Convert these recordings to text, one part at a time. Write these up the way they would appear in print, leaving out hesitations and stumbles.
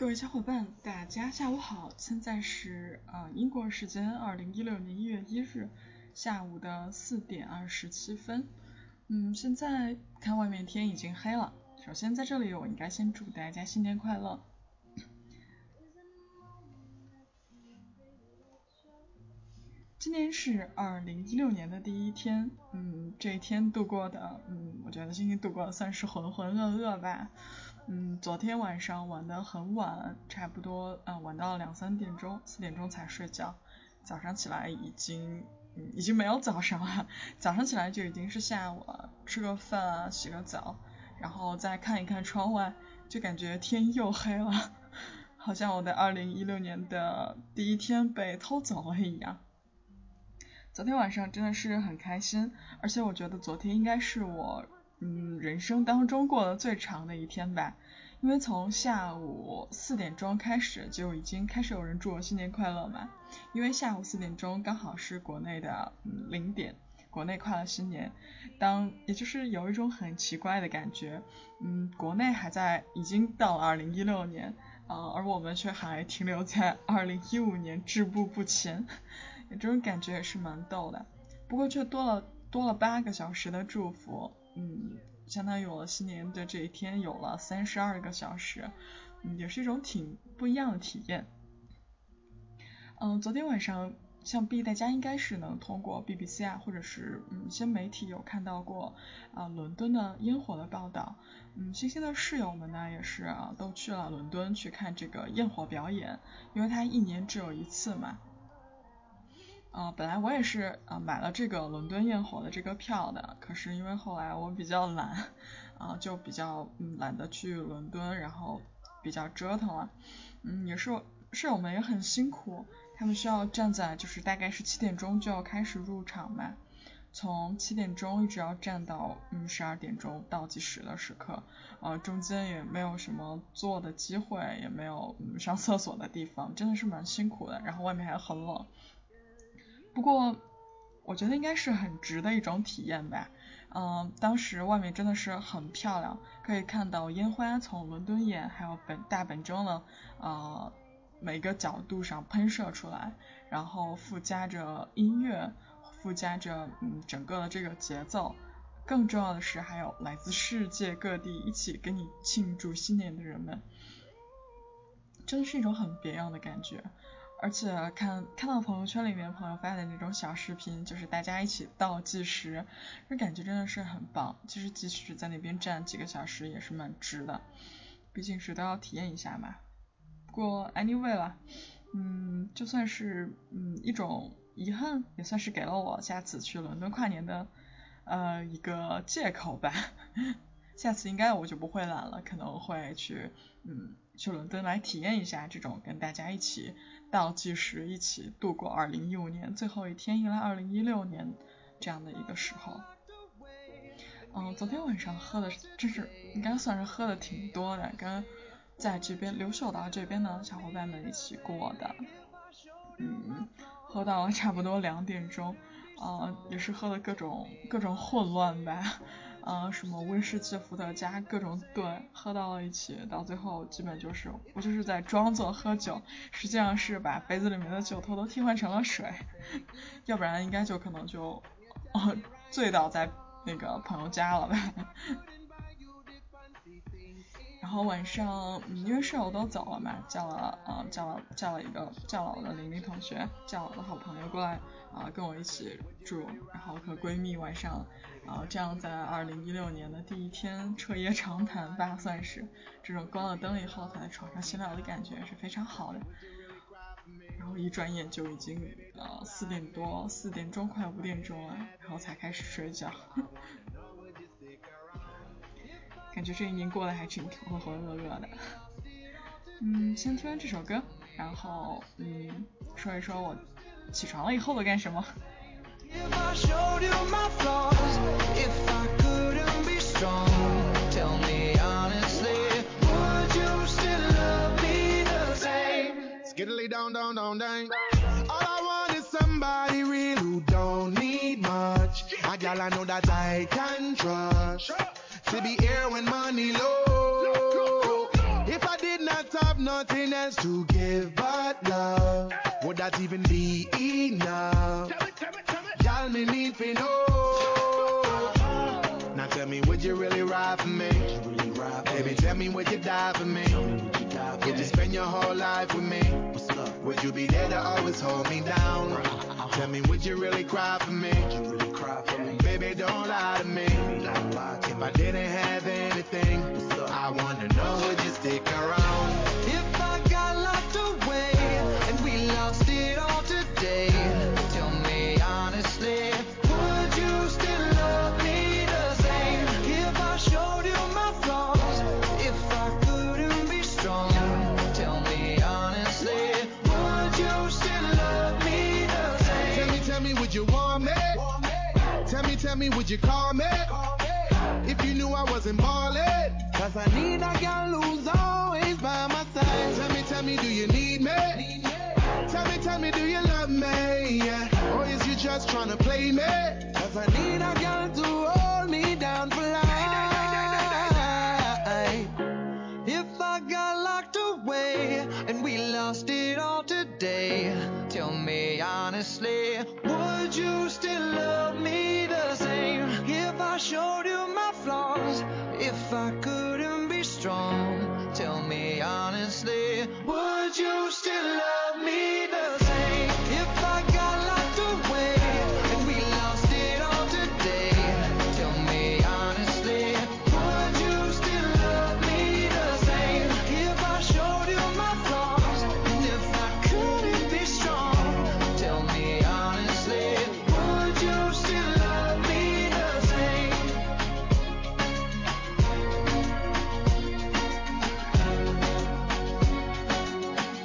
各位小伙伴，大家下午好，现在是英国时间2016年1月1日下午的4点27分。现在看外面天已经黑了。首先在这里我应该先祝大家新年快乐。今天是2016年的第一天，这一天度过的，我觉得今天度过的算是浑浑噩噩吧。昨天晚上玩得很晚，差不多玩到2、3点钟，4点钟才睡觉。早上起来已经没有早上了，早上起来就已经是下午了。吃个饭啊，洗个澡，然后再看一看窗外，就感觉天又黑了，好像我的2016年的第一天被偷走了一样。昨天晚上真的是很开心，而且我觉得昨天应该是我人生当中过得最长的一天吧，因为从下午4点钟开始就已经开始有人祝我新年快乐嘛，因为下午4点钟刚好是国内的0点，国内快乐新年，也就是有一种很奇怪的感觉，国内已经到了2016年，而我们却还停留在2015年止步不前，这种感觉也是蛮逗的，不过却多了8个小时的祝福。相当于我新年的这一天有了32个小时，也是一种挺不一样的体验。昨天晚上想必大家应该是能通过 BBC 啊，或者是一些媒体有看到过伦敦的烟火的报道。星星的室友们呢也是都去了伦敦去看这个焰火表演，因为它一年只有一次嘛。本来我也是买了这个伦敦焰火的这个票的，可是因为后来我比较懒，就比较懒得去伦敦，然后比较折腾了。也是室友们也很辛苦，他们需要站在就是大概是7点钟就要开始入场嘛，从7点钟一直要站到12点钟倒计时的时刻，中间也没有什么坐的机会，也没有上厕所的地方，真的是蛮辛苦的，然后外面还很冷。不过我觉得应该是很值的一种体验吧。当时外面真的是很漂亮，可以看到烟花从伦敦眼还有大本钟的每个角度上喷射出来，然后附加着音乐，附加着整个的这个节奏，更重要的是还有来自世界各地一起跟你庆祝新年的人们，真的是一种很别样的感觉。而且看到朋友圈里面朋友发的那种小视频，就是大家一起倒计时，这感觉真的是很棒。其实即使在那边站几个小时也是蛮值的，毕竟是都要体验一下嘛。不过 anyway 啦，就算是一种遗憾，也算是给了我下次去伦敦跨年的一个借口吧。下次应该我就不会懒了，可能会去伦敦来体验一下这种跟大家一起倒计时，一起度过2015年最后一天，迎来2016年这样的一个时候。昨天晚上喝的真是应该算是喝的挺多的，跟在这边留守到这边的小伙伴们一起过的，喝到差不多2点钟，也是喝了各种混乱吧。什么威士忌、伏特加，各种对，喝到了一起，到最后基本就是我就是在装作喝酒，实际上是把杯子里面的酒偷偷替换成了水，要不然应该就可能就醉倒在那个朋友家了吧。然后晚上，因为室友都走了嘛，叫了我的邻居同学，叫我的好朋友过来跟我一起住，然后和闺蜜晚上这样在2016年的第一天彻夜长谈吧，算是这种关了灯以后在床上闲聊的感觉是非常好的。然后一转眼就已经4点钟快5点钟了，然后才开始睡觉。感觉这一年过得还挺浑浑噩噩的。先听完这首歌，然后说一说我起床了以后都干什么。To be here when money low. If I did not have nothing else to give but love. Would that even be enough? Y'all me need to know. Now tell me, would you really ride for me? Baby, tell me, would you die for me? Would you spend your whole life with me? Would you be there to always hold me down? Tell me, would you really cry for me? Baby, don't lie to me. If I didn't have anything, I wanna know, would you stick around? If I got locked away and we lost it all today, tell me honestly, would you still love me the same? If I showed you my flaws, if I couldn't be strong, tell me honestly, would you still love me the same? Tell me, would you want me? Tell me, would you call me? If you knew I wasn't ballin', cause I need a girl who's always by my side. Tell me, do you need me? Tell me, do you love me? Yeah. Or is you just tryna play me? Cause I need a girl to hold me down for life. If I got locked away and we lost it all today, tell me honestly, would you still love me the same? If I showed you my flaws, if I couldn't be strong, tell me honestly, would you still love me the same? If I got locked away and we lost it all today, tell me honestly, would you still love me the same? If I showed you my flaws and if I couldn't be strong, tell me honestly, would you still love me the same?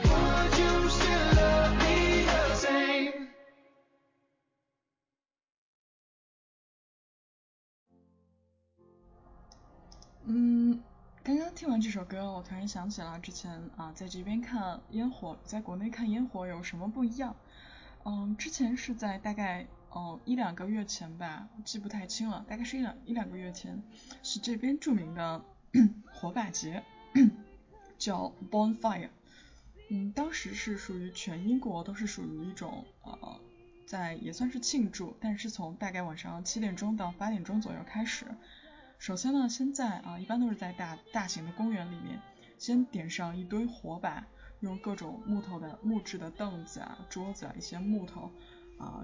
Would you still love me the same?刚刚听完这首歌，我突然想起了之前在这边看烟火，在国内看烟火有什么不一样？之前是在大概一两个月前吧，记不太清了，大概是一两个月前，是这边著名的火把节，叫 Bonfire。当时是属于全英国都是属于一种也算是庆祝，但是从大概晚上7点钟到8点钟左右开始。首先呢，先在一般都是在大型的公园里面，先点上一堆火把，用各种木质的凳子桌子一些木头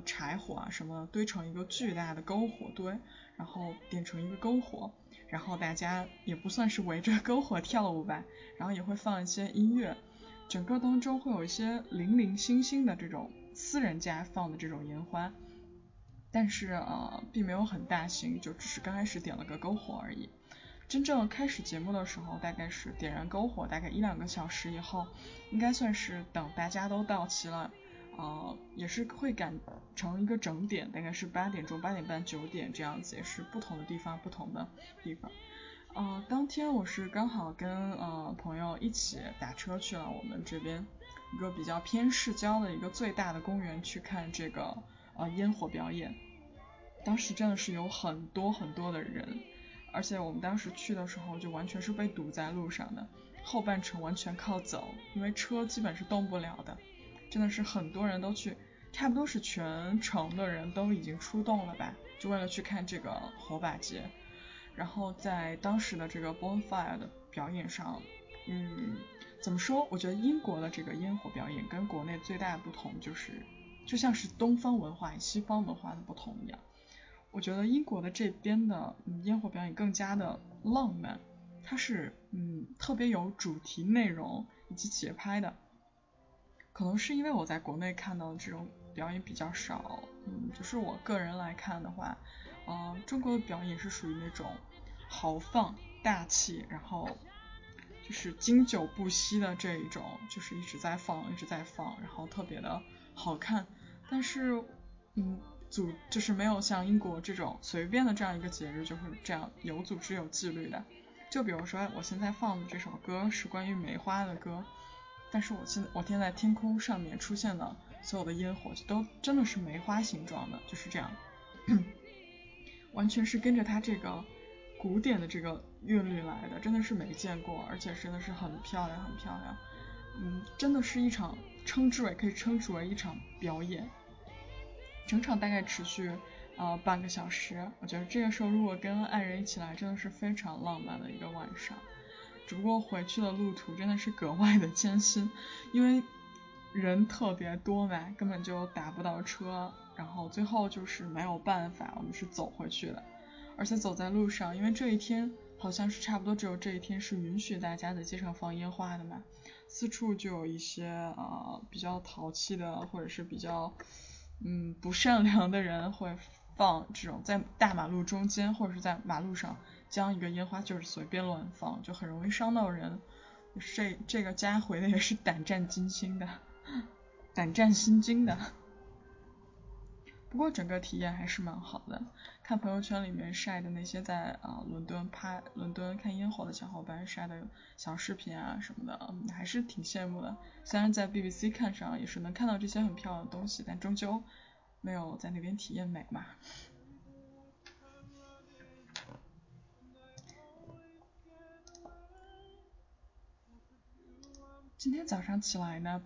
柴火什么堆成一个巨大的篝火堆，然后点成一个篝火，然后大家也不算是围着篝火跳舞吧，然后也会放一些音乐，整个当中会有一些零零星星的这种私人家放的这种烟花。但是并没有很大型，就只是刚开始点了个篝火而已。真正开始节目的时候，大概是点燃篝火，大概1-2个小时以后，应该算是等大家都到齐了，也是会赶成一个整点，大概是8点钟8点半9点这样子，也是不同的地方。当天我是刚好跟朋友一起打车去了我们这边一个比较偏市郊的一个最大的公园去看这个烟火表演。当时真的是有很多的人，而且我们当时去的时候就完全是被堵在路上的，后半程完全靠走，因为车基本是动不了的，真的是很多人都去，差不多是全城的人都已经出动了吧，就为了去看这个火把节。然后在当时的这个 Bonfire 的表演上，怎么说，我觉得英国的这个烟火表演跟国内最大的不同就是就像是东方文化与西方文化的不同一样，我觉得英国的这边的烟火表演更加的浪漫，它是特别有主题内容以及节拍的。可能是因为我在国内看到的这种表演比较少，就是我个人来看的话，中国的表演是属于那种豪放大气，然后就是经久不息的这一种，就是一直在放，然后特别的好看。但是就是没有像英国这种随便的这样一个节日就是这样有组织有纪律的。就比如说我现在放的这首歌是关于梅花的歌，但是我现在天空上面出现的所有的烟火都真的是梅花形状的，就是这样完全是跟着它这个古典的这个韵律来的，真的是没见过，而且真的是很漂亮很漂亮。真的是一场可以称之为一场表演，整场大概持续半个小时。我觉得这个时候如果跟爱人一起来，真的是非常浪漫的一个晚上。只不过回去的路途真的是格外的艰辛，因为人特别多嘛，根本就打不到车，然后最后就是没有办法，我们是走回去的。而且走在路上，因为这一天好像是差不多只有这一天是允许大家在街上放烟花的嘛，四处就有一些比较淘气的或者是比较不善良的人会放这种在大马路中间或者是在马路上将一个烟花就是随便乱放，就很容易伤到人。这个家回的也是胆战心惊的。不过整个体验还是蛮好的，看朋友圈里面晒的那些在伦敦看烟火的小伙伴晒的小视频啊什么的，还是挺羡慕的。虽然在 BBC 看上也是能看到这些很漂亮的东西，但终究没有在那边体验美嘛。今天早上起来呢，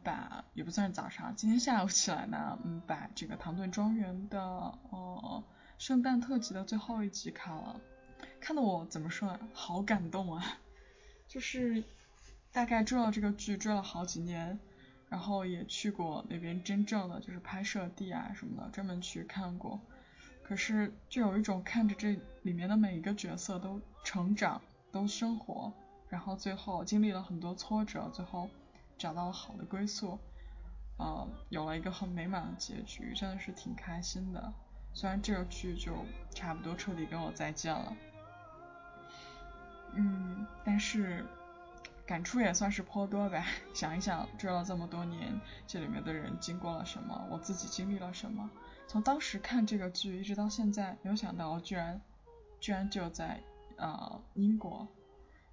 也不算是早上，今天下午起来呢，把这个唐顿庄园的圣诞特辑的最后一集看了，看得我怎么说呢，好感动啊！就是大概追了这个剧追了好几年，然后也去过那边真正的就是拍摄地啊什么的，专门去看过。可是就有一种看着这里面的每一个角色都成长，都生活，然后最后经历了很多挫折，最后找到了好的归宿，有了一个很美满的结局，真的是挺开心的。虽然这个剧就差不多彻底跟我再见了，但是感触也算是颇多吧。想一想追了这么多年，这里面的人经过了什么，我自己经历了什么，从当时看这个剧一直到现在，没有想到居然就在英国，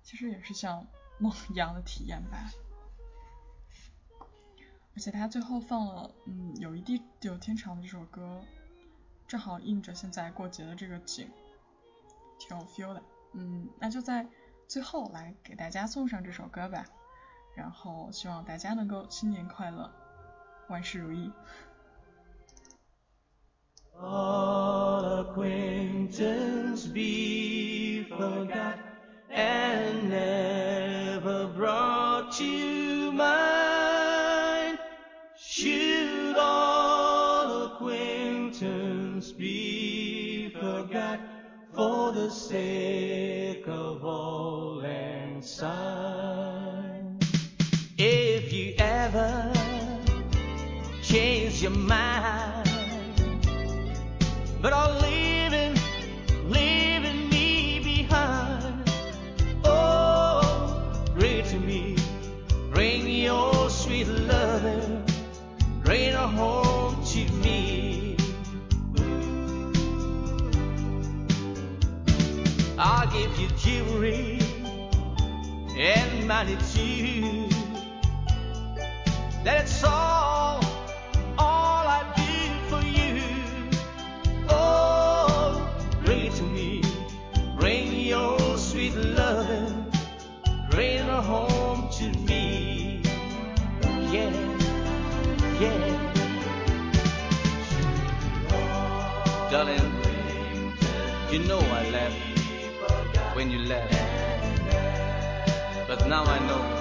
其实也是像梦一样的体验吧。而且他最后放了有一地有天长的这首歌，正好应着现在过节的这个景，挺有 feel 的。那就在最后来给大家送上这首歌吧，然后希望大家能够新年快乐，万事如意。All acquaintance be forgot and never brought you mine. Should all acquaintance be forgot for the sake of all and sign? If you ever change your mind, but all home to me. I'll give you jewelry and money too. That's all I do for you. Oh, bring it to me, bring your sweet loving, bring it home to me. Yeah, yeah. Darling, you know I left when you left, but now I know